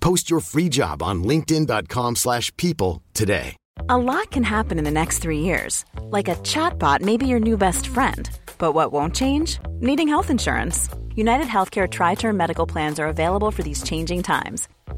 Post your free job on linkedin.com/people today. A lot can happen in the next 3 years. Like a chatbot may be your new best friend. But what won't change? Needing health insurance. United Healthcare Tri-Term Medical Plans are available for these changing times.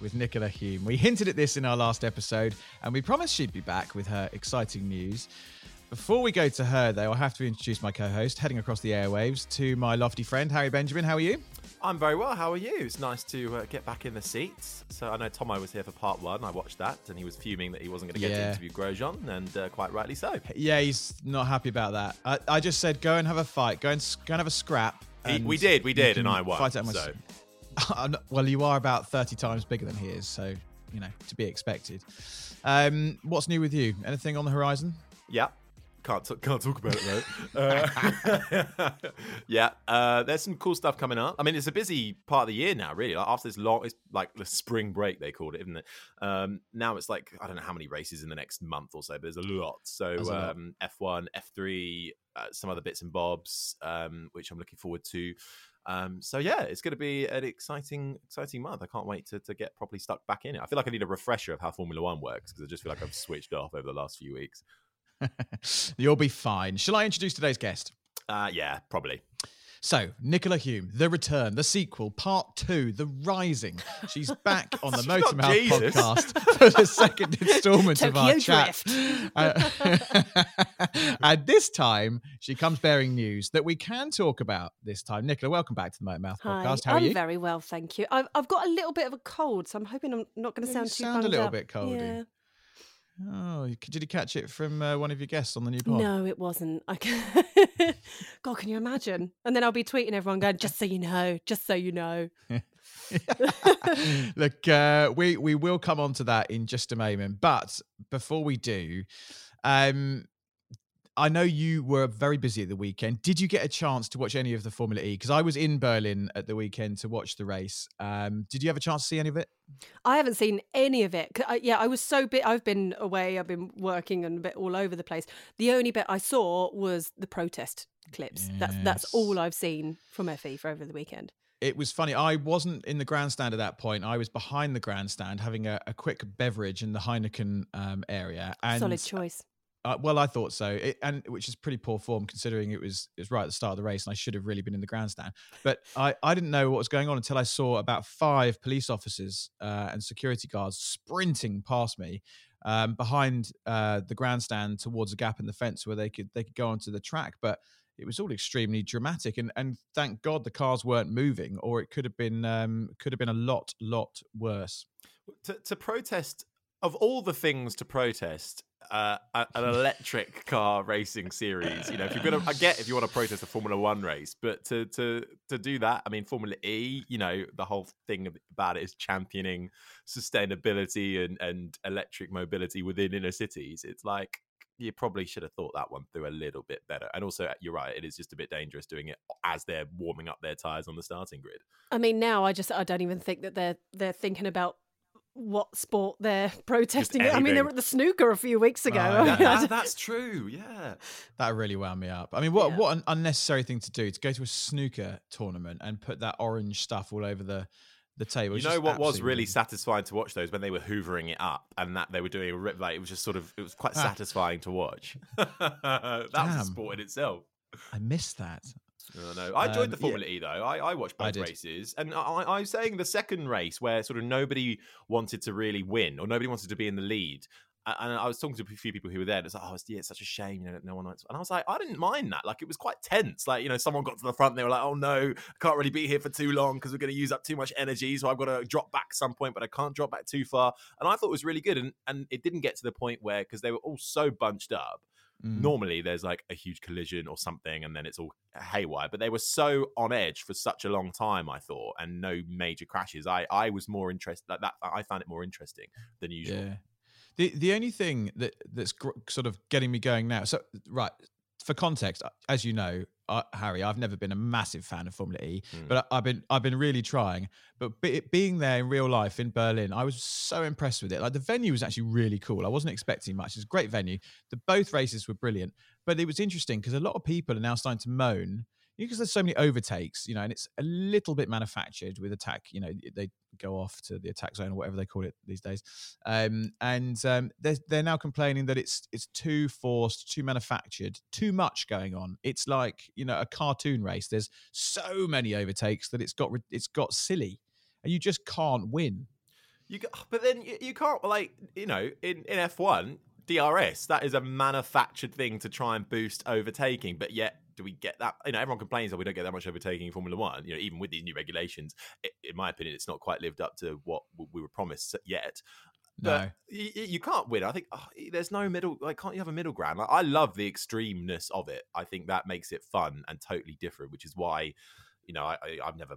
with Nicola Hume. We hinted at this in our last episode, and we promised she'd be back with her exciting news. Before we go to her, though, I have to introduce my co-host, heading across the airwaves, to my lofty friend, Harry Benjamin. How are you? I'm very well. How are you? It's nice to get back in the seats. So I know Tomo was here for part one. I watched that, and he was fuming that he wasn't going to get to interview Grosjean, and quite rightly so. Yeah, he's not happy about that. I just said, go and have a fight. Go and have a scrap. We did, and I won. Well, you are about 30 times bigger than he is, so, you know, to be expected. What's new with you? Anything on the horizon? Yeah. Can't talk about it, though. There's some cool stuff coming up. I mean, it's a busy part of the year now, really. Like, after this long, it's like the spring break, they called it, isn't it? Now it's like, I don't know how many races in the next month or so, but there's a lot. So F1, F3, some other bits and bobs, which I'm looking forward to. It's going to be an exciting month. I can't wait to get properly stuck back in it. I feel like I need a refresher of how Formula One works, because I just feel like I've switched off over the last few weeks. You'll be fine. Shall I introduce today's guest? Yeah, probably. So, Nicola Hume, The Return, the sequel, part two, The Rising. She's back on the Motormouth podcast for the second installment of our chat. And this time, she comes bearing news that we can talk about this time. Nicola, welcome back to the Motormouth podcast. How are you? I'm very well, thank you. I've got a little bit of a cold, so I'm hoping I'm not going to sound too bunged up. You sound a little bit coldy. Yeah. Oh, did you catch it from one of your guests on the new pod? No, it wasn't. God, can you imagine? And then I'll be tweeting everyone going, just so you know. Look, we will come on to that in just a moment. But before we do, I know you were very busy at the weekend. Did you get a chance to watch any of the Formula E? Because I was in Berlin at the weekend to watch the race. Did you have a chance to see any of it? I haven't seen any of it. I was so busy. I've been away. I've been working and a bit all over the place. The only bit I saw was the protest clips. Yes. That's all I've seen from FE for over the weekend. It was funny. I wasn't in the grandstand at that point. I was behind the grandstand having a quick beverage in the Heineken area. And solid choice. Well, I thought so, which is pretty poor form considering it was right at the start of the race and I should have really been in the grandstand. But I didn't know what was going on until I saw about 5 police officers and security guards sprinting past me behind the grandstand towards a gap in the fence where they could go onto the track. But it was all extremely dramatic, and thank God the cars weren't moving, or it could have been a lot worse. To protest, of all the things to protest. An electric car racing series, you know, if you want to protest a Formula One race, but to do that, I mean, Formula E, you know, the whole thing about it is championing sustainability and electric mobility within inner cities. It's like, you probably should have thought that one through a little bit better. And also, you're right, it is just a bit dangerous doing it as they're warming up their tyres on the starting grid. I mean, now I don't even think that they're thinking about what sport they're protesting. I mean, they were at the snooker a few weeks ago. That's true, yeah. That really wound me up. I mean, what an unnecessary thing to do, to go to a snooker tournament and put that orange stuff all over the table. You know what was really satisfying to watch, those when they were hoovering it up and that they were doing a rip, like, it was just sort of, it was quite satisfying to watch. That was a sport in itself. I missed that. No. I enjoyed the Formula E though. I watched both races, and I was saying the second race where sort of nobody wanted to really win or nobody wanted to be in the lead. And I was talking to a few people who were there. And it's like, it's such a shame, you know, no one. And I was like, I didn't mind that. Like, it was quite tense. Like, you know, someone got to the front and they were like, oh no, I can't really be here for too long because we're going to use up too much energy. So I've got to drop back some point, but I can't drop back too far. And I thought it was really good. And it didn't get to the point where, because they were all so bunched up. Normally there's like a huge collision or something and then it's all haywire, but they were so on edge for such a long time, I thought, and no major crashes. I was more interested, like that, I found it more interesting than usual. Yeah. The only thing that's sort of getting me going now, so right, for context, as you know, Harry, I've never been a massive fan of Formula E, but I've been really trying. But being there in real life in Berlin, I was so impressed with it. Like, the venue was actually really cool. I wasn't expecting much. It's a great venue. Both races were brilliant, but it was interesting because a lot of people are now starting to moan because there's so many overtakes, you know, and it's a little bit manufactured with attack. You know, they go off to the attack zone or whatever they call it these days. They're now complaining that it's too forced, too manufactured, too much going on. It's like, you know, a cartoon race. There's so many overtakes that it's got silly, and you just can't win. But then you can't, like, you know, in F1, DRS, that is a manufactured thing to try and boost overtaking, but yet. Do we get that? You know, everyone complains that we don't get that much overtaking in Formula One. You know, even with these new regulations, in my opinion, it's not quite lived up to what we were promised yet. No, but you can't win. I think there's no middle. Like, can't you have a middle ground? Like, I love the extremeness of it. I think that makes it fun and totally different, which is why, you know, I've never.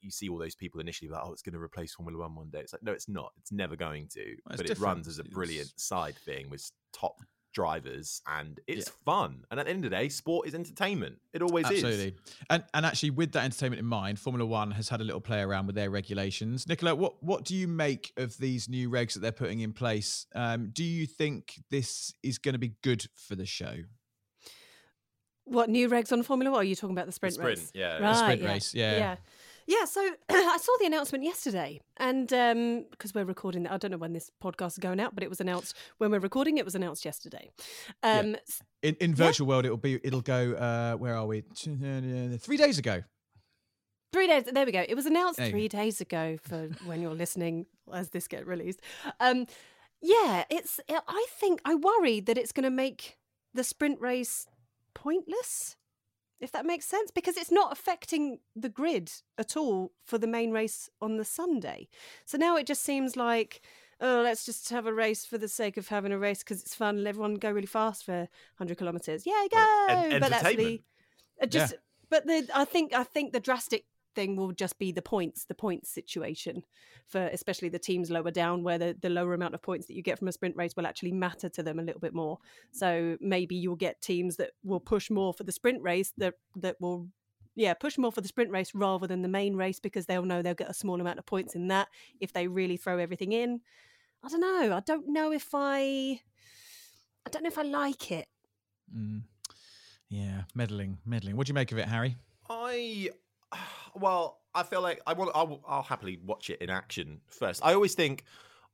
You see all those people initially like, it's going to replace Formula One one day. It's like, no, it's not. It's never going to. Well, but it runs as a brilliant side thing with top drivers, and it's fun, and at the end of the day, sport is entertainment. It always is. And actually, with that entertainment in mind, Formula One has had a little play around with their regulations. Nicola, what do you make of these new regs that they're putting in place? Do you think this is going to be good for the show? What new regs on Formula One? Are you talking about the sprint race? Yeah, so I saw the announcement yesterday, and because we're recording that, I don't know when this podcast is going out, but it was announced when we're recording. It was announced yesterday. In virtual world, it'll go. Where are we? 3 days ago. 3 days. There we go. It was announced 3 days ago for when you're listening as this gets released. I think I worry that it's going to make the sprint race pointless, if that makes sense, because it's not affecting the grid at all for the main race on the Sunday. So now it just seems like, let's just have a race for the sake of having a race because it's fun and everyone go really fast for 100 kilometres. Yeah, go! But actually, I think the drastic thing will just be the points situation for especially the teams lower down, where the lower amount of points that you get from a sprint race will actually matter to them a little bit more. So maybe you'll get teams that will push more for the sprint race that will push more for the sprint race rather than the main race, because they'll know they'll get a small amount of points in that if they really throw everything in. I don't know if I like it. Meddling. What do you make of it, Harry? Well, I feel like I'll happily watch it in action first. I always think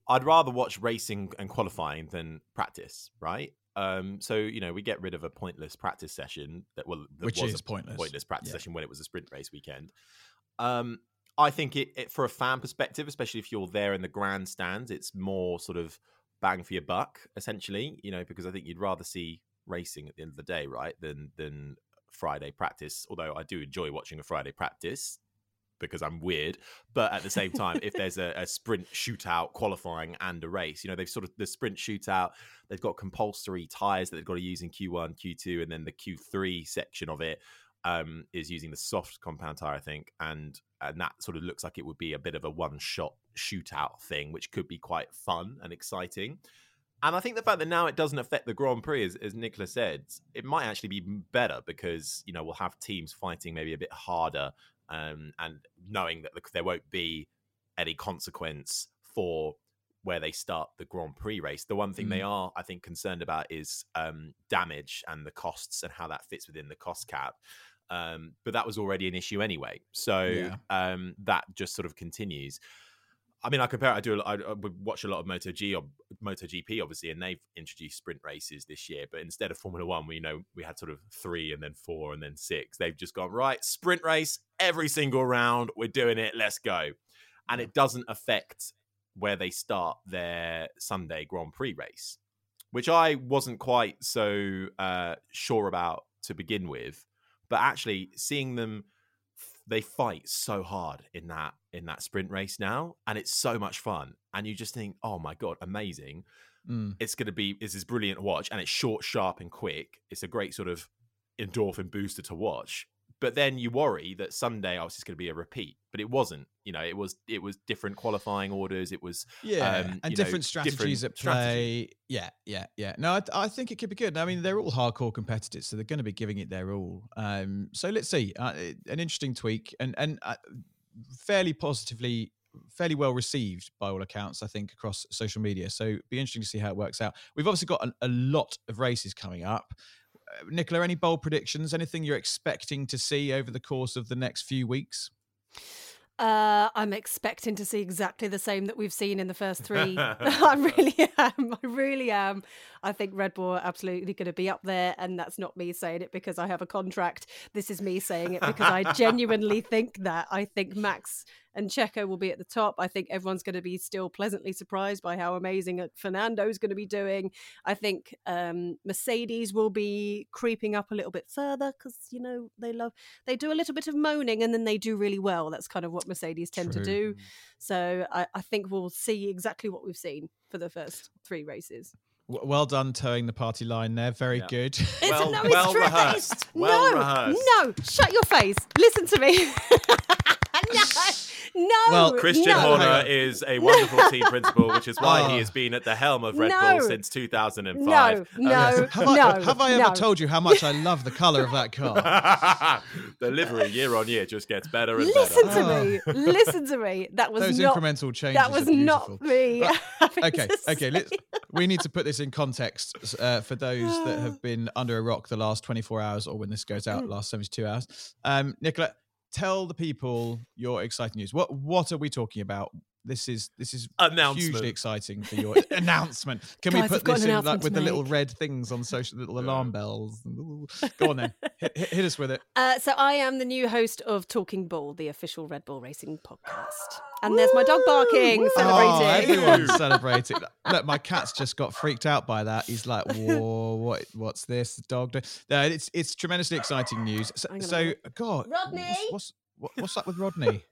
I'd rather watch racing and qualifying than practice, right? So, you know, we get rid of a pointless practice session that was a pointless practice session when it was a sprint race weekend. I think it for a fan perspective, especially if you're there in the grandstands, it's more sort of bang for your buck, essentially, you know, because I think you'd rather see racing at the end of the day, right, than Friday practice, although I do enjoy watching a Friday practice because I'm weird. But at the same time, if there's a sprint shootout, qualifying and a race, you know, they've sort of the sprint shootout, they've got compulsory tires that they've got to use in Q1, Q2, and then the Q3 section of it is using the soft compound tire, I think. And that sort of looks like it would be a bit of a one-shot shootout thing, which could be quite fun and exciting. And I think the fact that now it doesn't affect the Grand Prix, as Nicola said, it might actually be better because, you know, we'll have teams fighting maybe a bit harder and knowing that there won't be any consequence for where they start the Grand Prix race. The one thing they are, I think, concerned about is damage and the costs and how that fits within the cost cap. But that was already an issue anyway. So that just sort of continues. I mean, I compare. I watch a lot of MotoGP, obviously, and they've introduced sprint races this year. But instead of Formula One, we had sort of 3 and then 4 and then 6. They've just gone, right, sprint race every single round. We're doing it. Let's go. And it doesn't affect where they start their Sunday Grand Prix race, which I wasn't quite so sure about to begin with. But actually, seeing them, they fight so hard in that sprint race now, and it's so much fun, and you just think, oh my god, amazing. It's this brilliant watch, and it's short, sharp and quick. It's a great sort of endorphin booster to watch. But then you worry that someday it's just going to be a repeat, but it wasn't. It was different qualifying orders. It was and different strategies at play. Yeah. No, I think it could be good. I mean, they're all hardcore competitors, so they're going to be giving it their all. So let's see, an interesting tweak and fairly well received by all accounts, I think, across social media. So it'd be interesting to see how it works out. We've obviously got a lot of races coming up. Nicola, any bold predictions? Anything you're expecting to see over the course of the next few weeks? I'm expecting to see exactly the same that we've seen in the first 3. I really am. I think Red Bull are absolutely going to be up there, and that's not me saying it because I have a contract. This is me saying it because I genuinely think that. I think Max and Checo will be at the top. I think everyone's going to be still pleasantly surprised by how amazing Fernando's going to be doing. I think Mercedes will be creeping up a little bit further because, they do a little bit of moaning and then they do really well. That's kind of what Mercedes tend to do. So I think we'll see exactly what we've seen for the first 3 races. Well done towing the party line there. Very good. It's rehearsed. Well rehearsed. No, shut your face. Listen to me. No. Well, Christian Horner is a wonderful team principal, which is why he has been at the helm of Red Bull since 2005. Have I ever told you how much I love the colour of that car? The livery year on year just gets better and better. Listen to me. Those incremental changes. That was not me. Okay. We need to put this in context for those that have been under a rock the last 24 hours, or when this goes out, last 72 hours. Nicola, tell the people your exciting news. What are we talking about? This is hugely exciting for your announcement. Can we put this in like with the little red things on social, little alarm bells? Go on then, hit us with it. So I am the new host of Talking Bull, the official Red Bull Racing podcast. And there's my dog barking, celebrating. Oh, everyone's celebrating. Look, my cat's just got freaked out by that. He's like, whoa, what's this dog doing? No, it's tremendously exciting news. So God, Rodney, what's up with Rodney?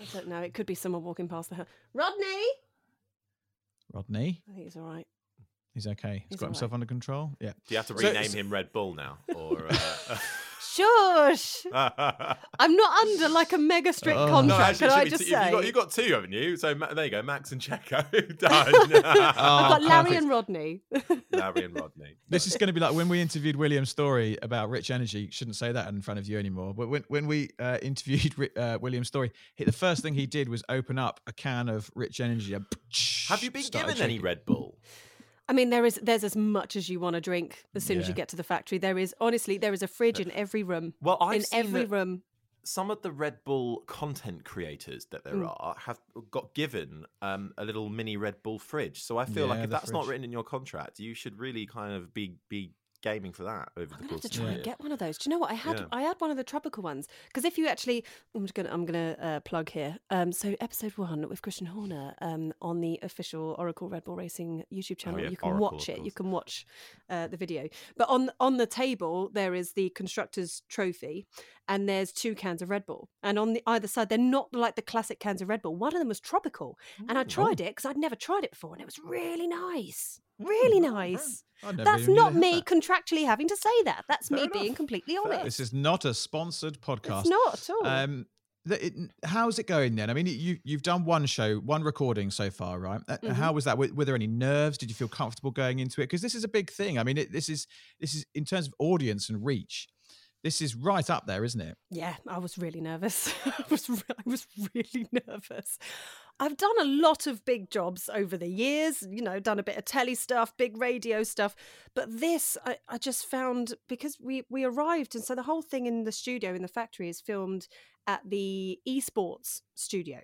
I don't know. It could be someone walking past the house. Rodney? I think he's all right. He's okay. He's got himself under control. Yeah. Do you have to rename him Red Bull now? Or shush! I'm not under like a mega strict contract. No, actually, can I just say? You've got 2, haven't you? So there you go. Max and Checo. Done. I've got Larry and Rodney. This is going to be like when we interviewed William Story about Rich Energy. Shouldn't say that in front of you anymore. But when we interviewed William Story, the first thing he did was open up a can of Rich Energy. Have you been given any Red Bull? I mean, there's as much as you want to drink as soon as you get to the factory. There is a fridge in every room. Well, I've seen some of the Red Bull content creators that there are have got given a little mini Red Bull fridge. So I feel like if that's not written in your contract, you should really kind of be gaming for that over the course of the year. I'm gonna have to try and get one of those. Do you know what I had one of the tropical ones, because if you actually, I'm gonna plug here. So episode 1 with Christian Horner on the official Oracle Red Bull Racing YouTube channel. You can watch it. You can watch the video. But on the table there is the constructors' trophy, and there's 2 cans of Red Bull. And on the either side, they're not like the classic cans of Red Bull. One of them was tropical, and I tried it because I'd never tried it before, and it was really nice. Really nice. That's not me contractually having to say that. That's me being completely honest. This is not a sponsored podcast. It's not at all. How's it going then? I mean, you've done one recording so far, right? Mm-hmm. How was that? Were there any nerves? Did you feel comfortable going into it? Because this is a big thing. I mean, this is in terms of audience and reach. This is right up there, isn't it? Yeah, I was really nervous. I was really nervous. I've done a lot of big jobs over the years, you know, done a bit of telly stuff, big radio stuff. But this, I just found, because we arrived, and so the whole thing in the studio, in the factory, is filmed at the esports studio.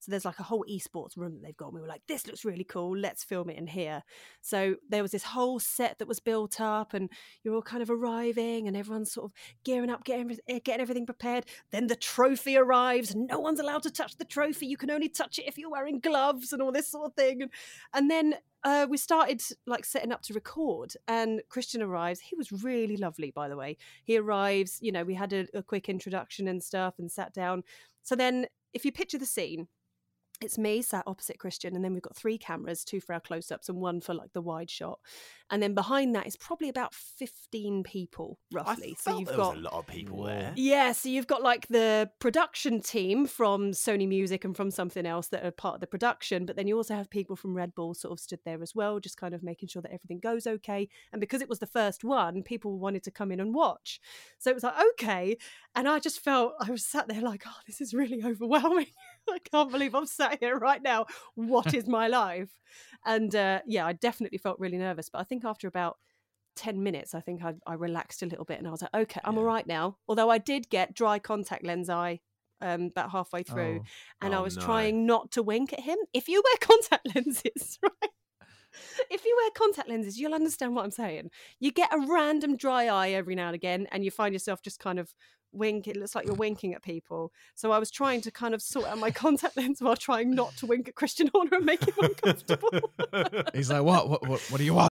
So there's like a whole esports room that they've got. And we were like, this looks really cool. Let's film it in here. So there was this whole set that was built up, and you're all kind of arriving and everyone's sort of gearing up, getting everything prepared. Then the trophy arrives. No one's allowed to touch the trophy. You can only touch it if you're wearing gloves and all this sort of thing. And then we started like setting up to record, and Christian arrives. He was really lovely, by the way. He arrives, you know, we had a quick introduction and stuff and sat down. So then if you picture the scene, it's me sat opposite Christian, and then we've got three cameras, two for our close-ups and one for like the wide shot. And then behind that is probably about 15 people, roughly. So you've got a lot of people there. Yeah, so you've got like the production team from Sony Music and from Something Else that are part of the production, but then you also have people from Red Bull sort of stood there as well, just kind of making sure that everything goes okay. And because it was the first one, people wanted to come in and watch. So it was like, okay. And I just felt, I was sat there like, oh, this is really overwhelming. I can't believe I'm sat here right now. What is my life? And yeah, I definitely felt really nervous. But I think after about 10 minutes, I think I relaxed a little bit, and I was like, okay, I'm all right now. Although I did get dry contact lens eye about halfway through, and I was trying not to wink at him. If you wear contact lenses, right? If you wear contact lenses, you'll understand what I'm saying. You get a random dry eye every now and again, and you find yourself just kind of wink, it looks like you're winking at people. So I was trying to kind of sort out my contact lens while trying not to wink at Christian Horner and make him uncomfortable. He's like, what do you want?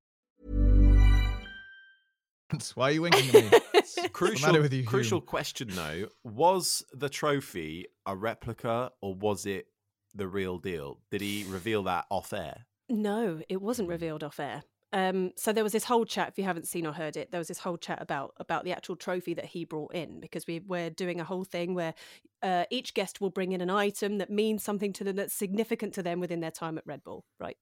Why are you winking at me? Crucial question though. Was the trophy a replica or was it the real deal? Did he reveal that off air? No, it wasn't revealed off air. So there was this whole chat, if you haven't seen or heard it, there was this whole chat about the actual trophy that he brought in, because we were doing a whole thing where each guest will bring in an item that means something to them, that's significant to them within their time at Red Bull, right?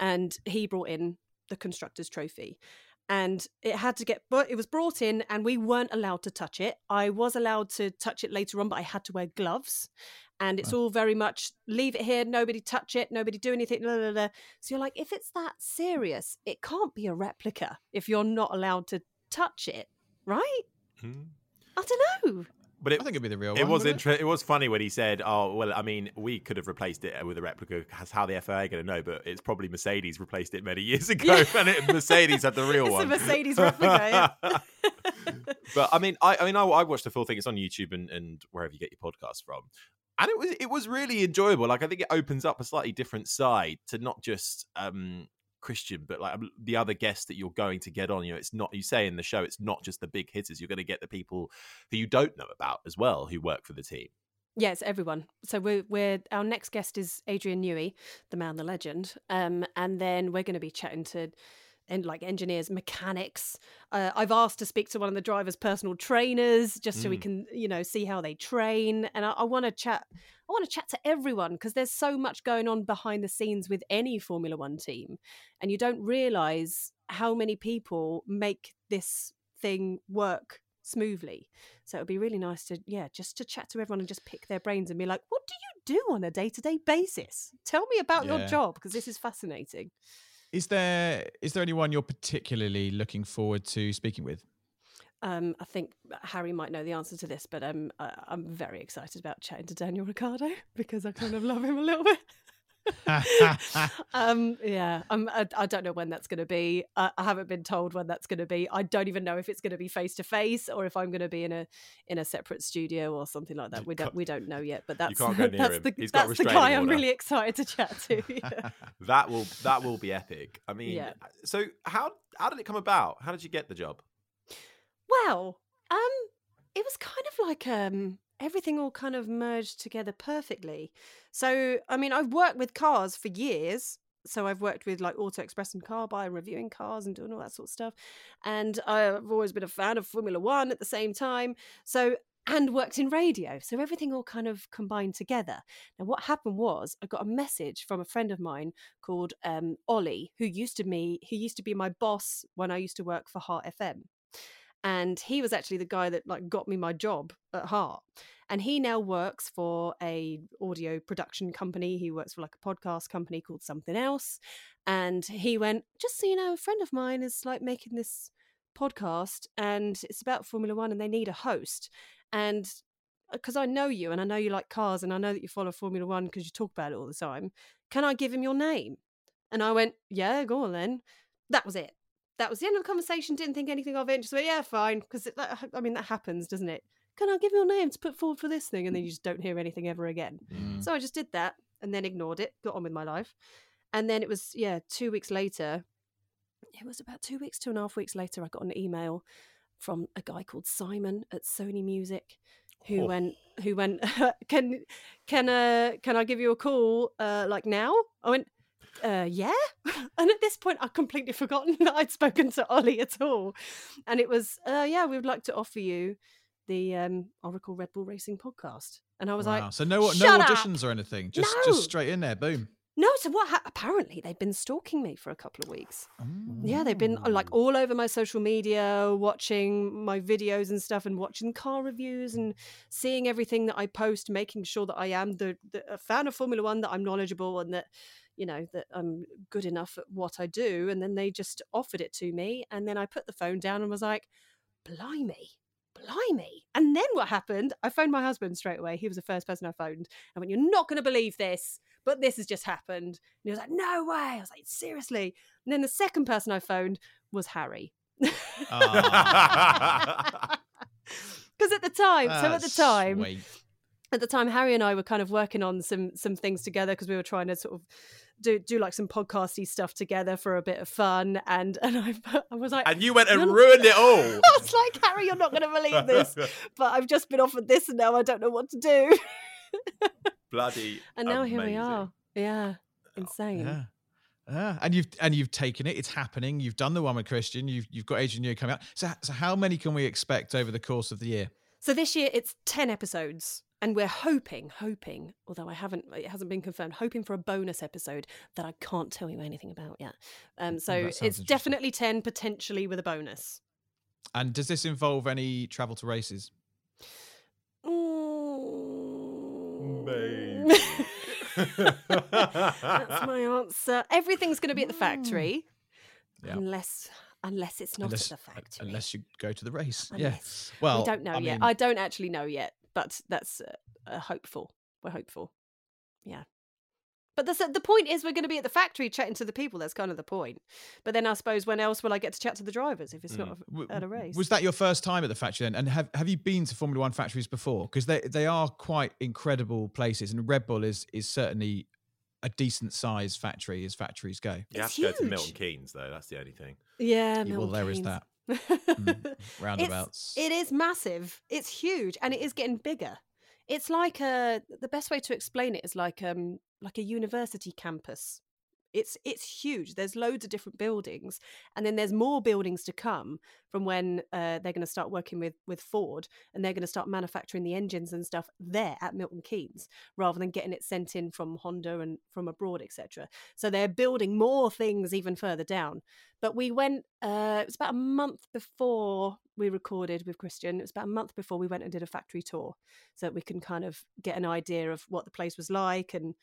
And he brought in the Constructors' Trophy. And it was brought in, and we weren't allowed to touch it. I was allowed to touch it later on, but I had to wear gloves. And it's all very much, leave it here, nobody touch it, nobody do anything, blah, blah, blah. So you're like, if it's that serious, it can't be a replica if you're not allowed to touch it, right? Mm. I don't know. But I think it'd be the real one. It was funny when he said, oh, well, I mean, we could have replaced it with a replica. How the FIA are going to know? But it's probably Mercedes replaced it many years ago. Yeah. And Mercedes had the real one. It's a Mercedes replica, yeah. But I mean, I watched the full thing. It's on YouTube and wherever you get your podcast from. And it was really enjoyable. Like, I think it opens up a slightly different side to not just Christian, but like the other guests that you're going to get on. You know, it's not, you say in the show, it's not just the big hitters. You're going to get the people who you don't know about as well, who work for the team. Yeah, it's everyone. So our next guest is Adrian Newey, the man, the legend. And then we're going to be chatting to engineers, mechanics. I've asked to speak to one of the drivers' personal trainers, just so we can, you know, see how they train. And I want to chat. I want to chat to everyone, because there's so much going on behind the scenes with any Formula One team, and you don't realise how many people make this thing work smoothly. So it'd be really nice to, yeah, just to chat to everyone and just pick their brains and be like, what do you do on a day-to-day basis? Tell me about your job, because this is fascinating. Is there anyone you're particularly looking forward to speaking with? I think Harry might know the answer to this, but I'm very excited about chatting to Daniel Ricciardo because I kind of love him a little bit. I don't know when that's going to be. I haven't been told when that's going to be. I don't even know if it's going to be face to face or if I'm going to be in a separate studio or something like that. We don't know yet. But that's the guy order. I'm really excited to chat to. Yeah. that will be epic. I mean, yeah. So how did it come about? How did you get the job? Well, it was kind of like everything all kind of merged together perfectly. So, I mean, I've worked with cars for years. So I've worked with like Auto Express and Car Buy and reviewing cars and doing all that sort of stuff. And I've always been a fan of Formula One at the same time. So, and worked in radio. So everything all kind of combined together. Now, what happened was I got a message from a friend of mine called Ollie, who used to be my boss when I used to work for Heart FM. And he was actually the guy that like got me my job at Heart. And he now works for a audio production company. He works for like a podcast company called Something Else. And he went, just so you know, a friend of mine is like making this podcast and it's about Formula One and they need a host. And because I know you and I know you like cars and I know that you follow Formula One because you talk about it all the time. Can I give him your name? And I went, yeah, go on then. That was it. That was the end of the conversation. Didn't think anything of it. Just went, yeah, fine. Because, I mean, that happens, doesn't it? Can I give your name to put forward for this thing? And then you just don't hear anything ever again. Mm. So I just did that and then ignored it, got on with my life. And then it was, 2 weeks later. It was about 2 and a half weeks later, I got an email from a guy called Simon at Sony Music who went, can I give you a call like now? I went, yeah. And at this point, I'd completely forgotten that I'd spoken to Ollie at all. And it was, we would like to offer you the Oracle Red Bull Racing podcast. And I was like, so no auditions or anything, just straight in there, boom. No, so apparently they've been stalking me for a couple of weeks. Ooh. Yeah, they've been like all over my social media, watching my videos and stuff and watching car reviews and seeing everything that I post, making sure that I am a fan of Formula One, that I'm knowledgeable and that, you know, that I'm good enough at what I do. And then they just offered it to me. And then I put the phone down and was like, blimey. And then what happened? I phoned my husband straight away. He was the first person I phoned. I went, you're not going to believe this, but this has just happened. And he was like, no way. I was like, seriously? And then the second person I phoned was Harry. Because at the time, Harry and I were kind of working on some things together because we were trying to sort of do like some podcasty stuff together for a bit of fun. And I was like... And you went and ruined it all. I was like, Harry, you're not going to believe this, but I've just been offered this and now I don't know what to do. Bloody and now amazing. Here we are. Yeah. Insane. Yeah. And you've taken it. It's happening. You've done the one with Christian. You've got Adrian Newey coming out. So how many can we expect over the course of the year? So this year it's 10 episodes. And we're hoping, although it hasn't been confirmed, hoping for a bonus episode that I can't tell you anything about yet. So it's definitely 10, potentially with a bonus. And does this involve any travel to races? Maybe. That's my answer. Everything's going to be at the factory. Yeah. Unless it's not at the factory. Unless you go to the race. Yes. Yeah. Well, we don't know yet. I don't actually know yet. But that's hopeful. We're hopeful. Yeah. But the point is we're going to be at the factory chatting to the people. That's kind of the point. But then I suppose when else will I get to chat to the drivers if it's not at a race? Was that your first time at the factory then? And have you been to Formula One factories before? Because they are quite incredible places. And Red Bull is certainly a decent sized factory as factories go. You have to go to Milton Keynes though. That's the only thing. Yeah, Milton Keynes. Well, there is that. Roundabouts. It is massive. It's huge, and it is getting bigger. It's like the best way to explain it is like a university campus. It's huge. There's loads of different buildings, and then there's more buildings to come from when they're going to start working with Ford, and they're going to start manufacturing the engines and stuff there at Milton Keynes, rather than getting it sent in from Honda and from abroad, etc. So they're building more things even further down. But we went, it was about a month before we recorded with Christian. It was about a month before we went and did a factory tour so that we can kind of get an idea of what the place was like, and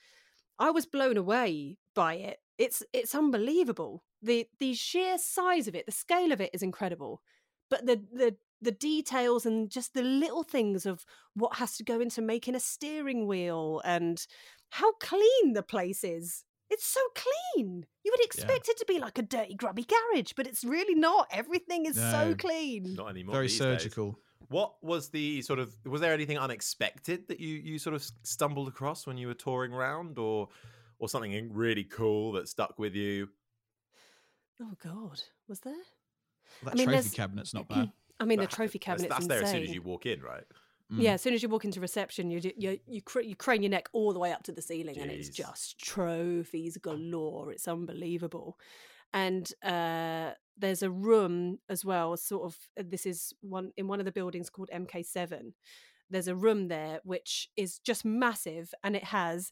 I was blown away by it. It's unbelievable. The sheer size of it, the scale of it is incredible. But the the details and just the little things of what has to go into making a steering wheel and how clean the place is. It's so clean. You would expect it to be like a dirty, grubby garage, but it's really not. Everything is so clean. Not anymore. Very surgical. Days. What was the sort of, was there anything unexpected that you sort of stumbled across when you were touring around, or something really cool that stuck with you? Oh God, was there? Well, trophy cabinet's not bad. I mean, the trophy cabinet's that's insane. That's there as soon as you walk in, right? Mm. Yeah, as soon as you walk into reception, you crane your neck all the way up to the ceiling. Jeez. And it's just trophies galore. It's unbelievable. And there's a room as well, sort of, this is one in one of the buildings called MK7. There's a room there which is just massive, and it has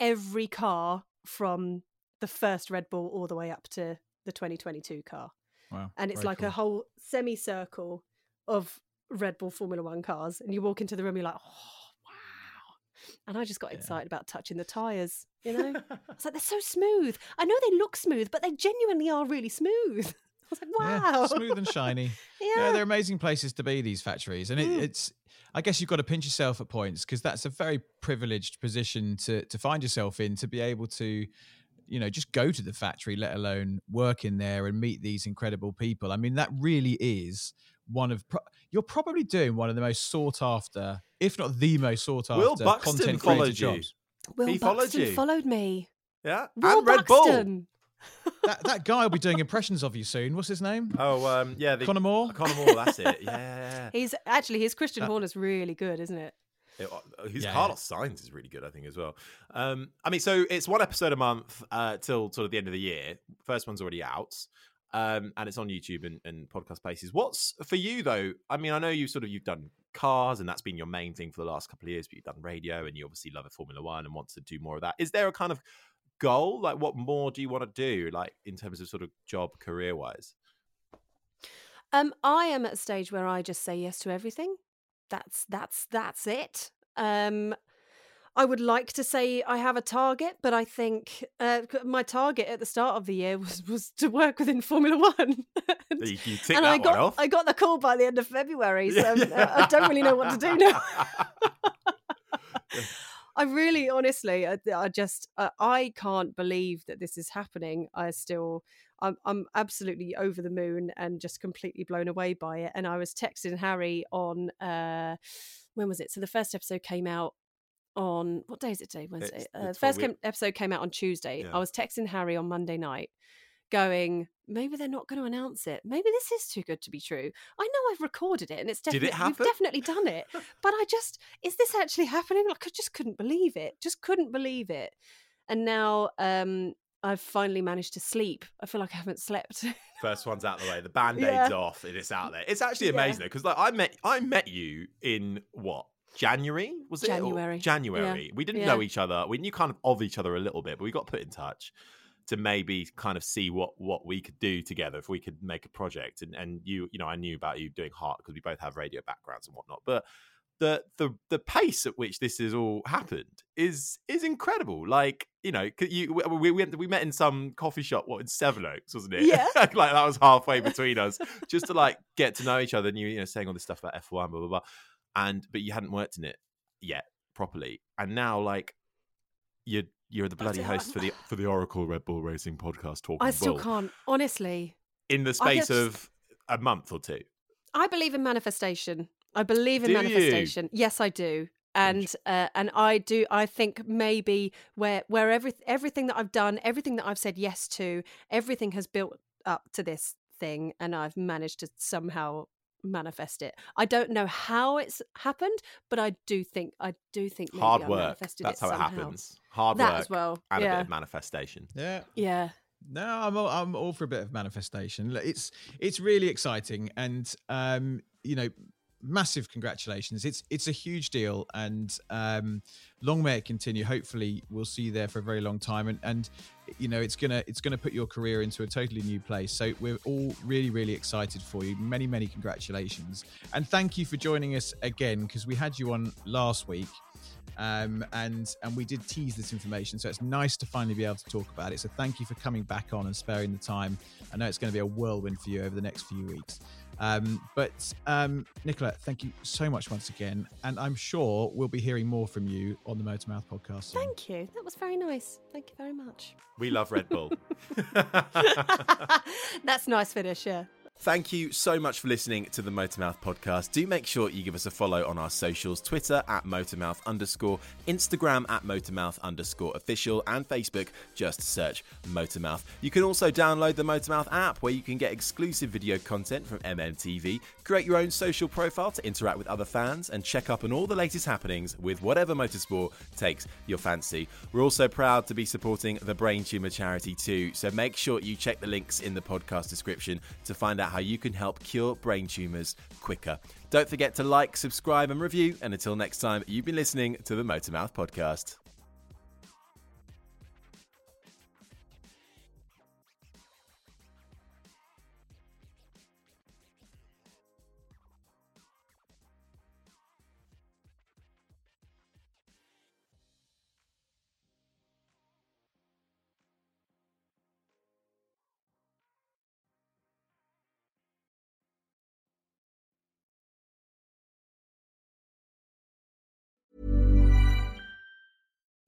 every car from the first Red Bull all the way up to the 2022 car. Wow, and it's like cool. A whole semicircle of Red Bull Formula One cars, and you walk into the room, you're like, oh wow. And I just got excited about touching the tires, you know. It's like, they're so smooth. I know they look smooth, but they genuinely are really smooth. I was like, wow. Yeah, smooth and shiny. Yeah, they're amazing places to be, these factories. And it's I guess you've got to pinch yourself at points, because that's a very privileged position to find yourself in, to be able to, you know, just go to the factory, let alone work in there and meet these incredible people. I mean, that really is one of you're probably doing one of the most sought after, if not the most sought after, content creator jobs. Will Buxton followed me. Yeah, Will Red Bull. That guy will be doing impressions of you soon. What's his name? Oh, Connor Moore. Connor Moore, that's it. Yeah. He's actually his Christian Horner's really good, isn't it? His Carlos Sainz is really good, I think, as well. I mean, so it's one episode a month till sort of the end of the year. First one's already out, and it's on YouTube and podcast places. What's for you though? I mean, I know you've done cars, and that's been your main thing for the last couple of years. But you've done radio, and you obviously love Formula One and want to do more of that. Is there a kind of goal? Like, what more do you want to do? Like, in terms of sort of job, career wise? I am at a stage where I just say yes to everything. That's it. I would like to say I have a target, but I think my target at the start of the year was to work within Formula One. And you tick and that I got one off. I got the call by the end of February, so I don't really know what to do now. I really, honestly, I just I can't believe that this is happening. I'm absolutely over the moon and just completely blown away by it. And I was texting Harry on, when was it? So the first episode came out on, what day is it today? Wednesday. Episode came out on Tuesday. Yeah. I was texting Harry on Monday night going, maybe they're not going to announce it. Maybe this is too good to be true. I know I've recorded it and it's definitely, we've definitely done it. But is this actually happening? Like, I just couldn't believe it. And now, I've finally managed to sleep. I feel like I haven't slept. First one's out of the way. The band-aid's off and it's out there. It's actually amazing though, because like I met you in what? January? Was it? January. Yeah. We didn't know each other. We knew kind of each other a little bit, but we got put in touch to maybe kind of see what we could do together, if we could make a project. And you know, I knew about you doing Heart because we both have radio backgrounds and whatnot. But the pace at which this has all happened is incredible. Like, you know, we met in some coffee shop, in Seven Oaks, wasn't it? Yeah. Like, that was halfway between us, just to like get to know each other. And you know, saying all this stuff about F1, blah blah blah, but you hadn't worked in it yet properly, and now like you're the bloody host for the Oracle Red Bull Racing podcast. Talking Bull. I still can't, honestly. In the space of a month or two, I believe in manifestation. Yes, I do. And I do. I think maybe where everything that I've done, everything that I've said yes to, everything has built up to this thing, and I've managed to somehow manifest it. I don't know how it's happened, but I do think maybe hard work. I manifested That's it how somehow. It happens. Hard that work as well. And a bit of manifestation. Yeah. Yeah. No, I'm all for a bit of manifestation. It's really exciting, and you know. Massive congratulations. It's a huge deal, and long may it continue. Hopefully we'll see you there for a very long time, and you know, it's gonna put your career into a totally new place. So we're all really, really excited for you. Many congratulations, and thank you for joining us again, because we had you on last week, and we did tease this information, so it's nice to finally be able to talk about it. So thank you for coming back on and sparing the time. I know it's going to be a whirlwind for you over the next few weeks. But Nicola, thank you so much once again. And I'm sure we'll be hearing more from you on the Motormouth podcast soon. Thank you. That was very nice. Thank you very much. We love Red Bull. That's a nice finish, yeah. Thank you so much for listening to the Motormouth podcast. Do make sure you give us a follow on our socials, Twitter @Motormouth_, Instagram @Motormouth_official, and Facebook, just search Motormouth. You can also download the Motormouth app, where you can get exclusive video content from MMTV, create your own social profile to interact with other fans, and check up on all the latest happenings with whatever motorsport takes your fancy. We're also proud to be supporting the Brain Tumour charity too, so make sure you check the links in the podcast description to find out how you can help cure brain tumours quicker. Don't forget to like, subscribe and review, and until next time, you've been listening to the Motormouth podcast.